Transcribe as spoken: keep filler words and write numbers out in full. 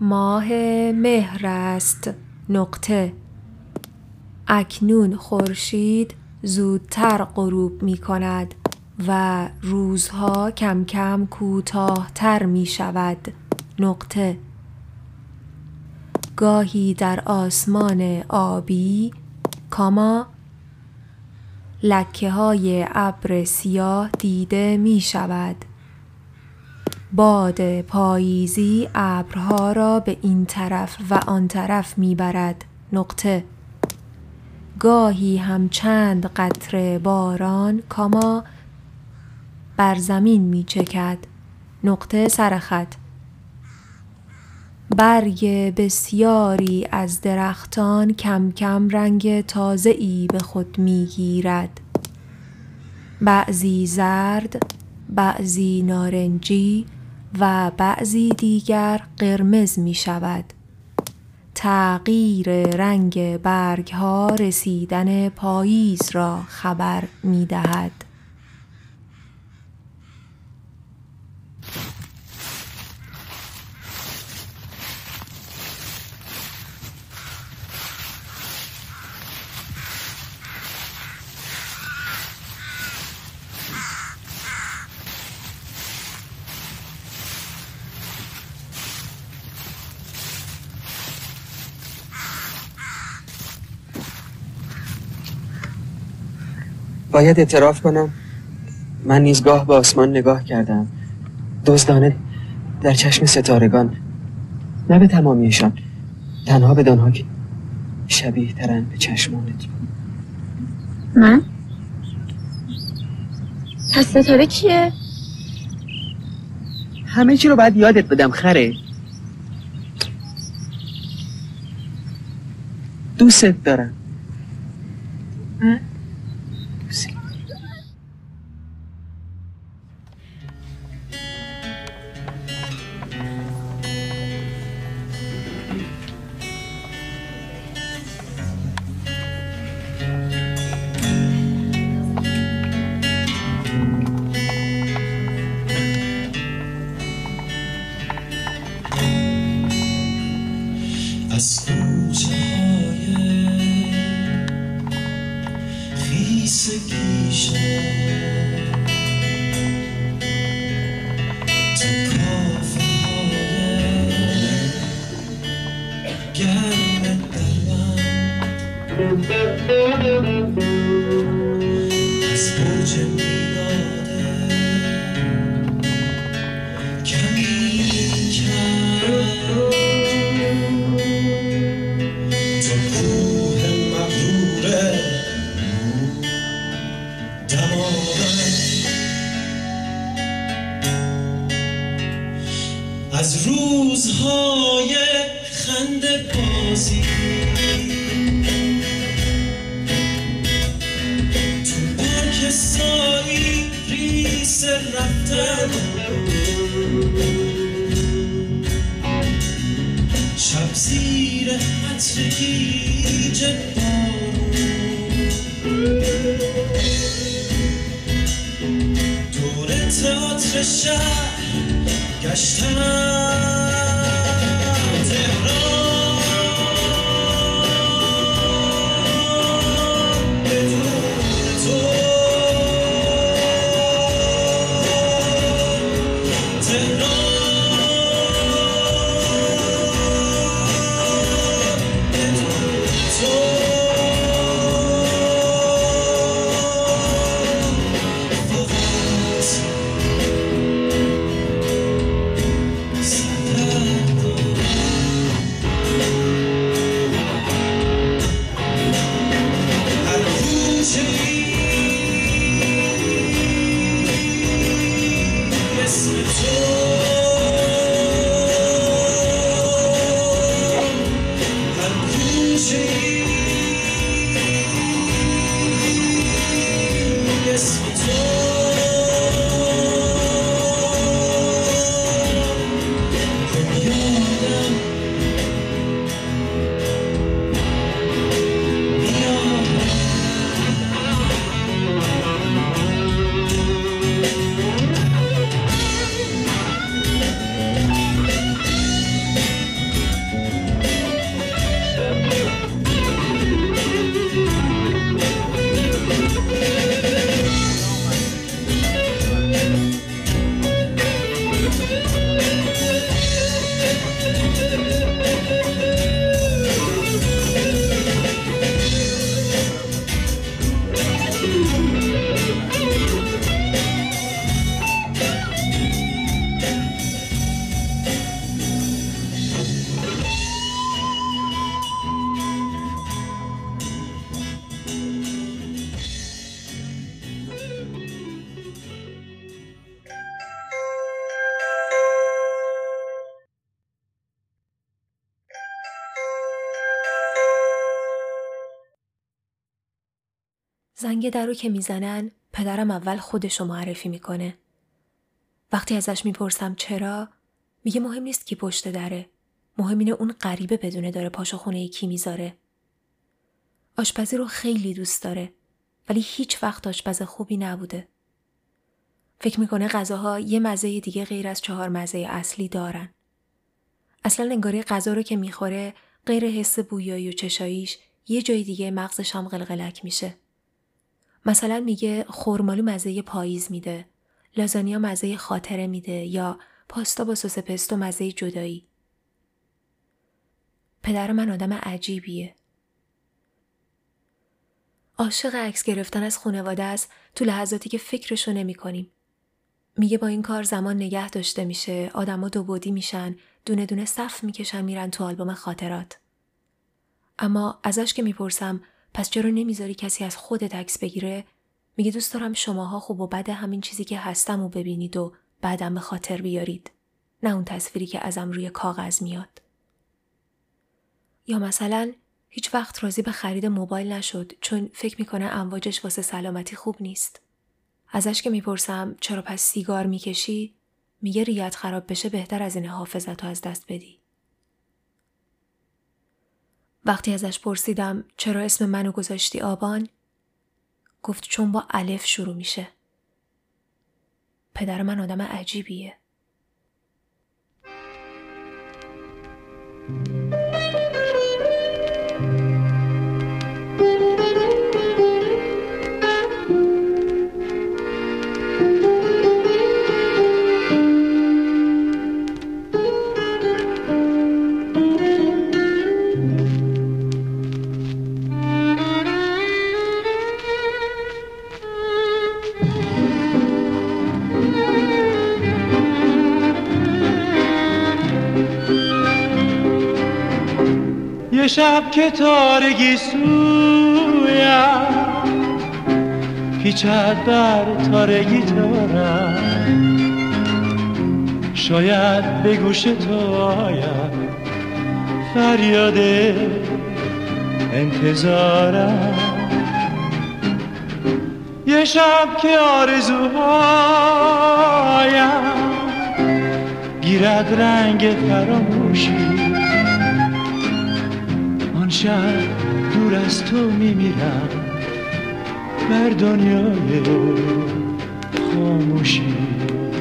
ماه مهر است. نقطه. اکنون خورشید زودتر غروب می کند و روزها کم کم کوتاه‌تر می شود. نقطه. گاهی در آسمان آبی، کاما، لکه های ابر سیاه دیده می شود. باد پاییزی ابرها را به این طرف و آن طرف می برد. نقطه. گاهی هم چند قطره باران، کاما، بر زمین می چکد. نقطه سرخط. برگ بسیاری از درختان کم کم رنگ تازه‌ای به خود می‌گیرد. بعضی زرد، بعضی نارنجی و بعضی دیگر قرمز می‌شود. تغییر رنگ برگ‌ها رسیدن پاییز را خبر می‌دهد. باید اعتراف کنم، من نیز گاه به آسمان نگاه کردم، دزدانه در چشم ستارگان، نه به تمامیشان، تنها به دانها که شبیه ترن به چشمانت. من؟ پس ستاره کیه؟ همه چی رو باید یادت بدم خره. دوست دارم. من؟ زنگ درو که میزنن پدرم اول خودشو معرفی میکنه. وقتی ازش میپرسم چرا، میگه مهم نیست کی پشت دره، مهم اینه اون غریبه بدونه داره پاشو خونه کی میذاره. آشپزی رو خیلی دوست داره ولی هیچ وقت آشپز خوبی نبوده. فکر میکنه غذاها یه مزه دیگه غیر از چهار مزه اصلی دارن. اصلا انگاری غذا رو که میخوره غیر حس بویایی و چشاییش یه جای دیگه مغزش هم قلقلک میشه. مثلا میگه خرمالو مزه پاییز میده، لازانیا مزه خاطره میده یا پاستا با سس پستو مزه جدایی. پدر من آدم عجیبیه. عاشق عکس گرفتن از خانواده است تو لحظاتی که فکرشو نمی‌کنیم. میگه با این کار زمان نگه داشته میشه، آدما دو بعدی میشن، دونه دونه صف میکشن میرن تو آلبوم خاطرات. اما ازش که میپرسم پس چرا نمیذاری کسی از خودت عکس بگیره، میگه دوست دارم شماها خوب و بد همین چیزی که هستم رو ببینید و بعدم به خاطر بیارید، نه اون تصویری که ازم روی کاغذ میاد. یا مثلا هیچ وقت راضی به خرید موبایل نشد چون فکر میکنه امواجش واسه سلامتی خوب نیست. ازش که میپرسم چرا پس سیگار میکشی، میگه ریت خراب بشه بهتر از این حافظتو از دست بدی. وقتی ازش پرسیدم چرا اسم منو گذاشتی آبان، گفت چون با الف شروع میشه. پدر من آدم عجیبیه. شب که تارگی سویم پیچت بر تارگی دارم، شاید به گوش تو آیم فریاد انتظارم. یه شب که آرزوهایم گیرد رنگ فراموشی، شب دور از تو میمیرم بر دنیای خاموشی.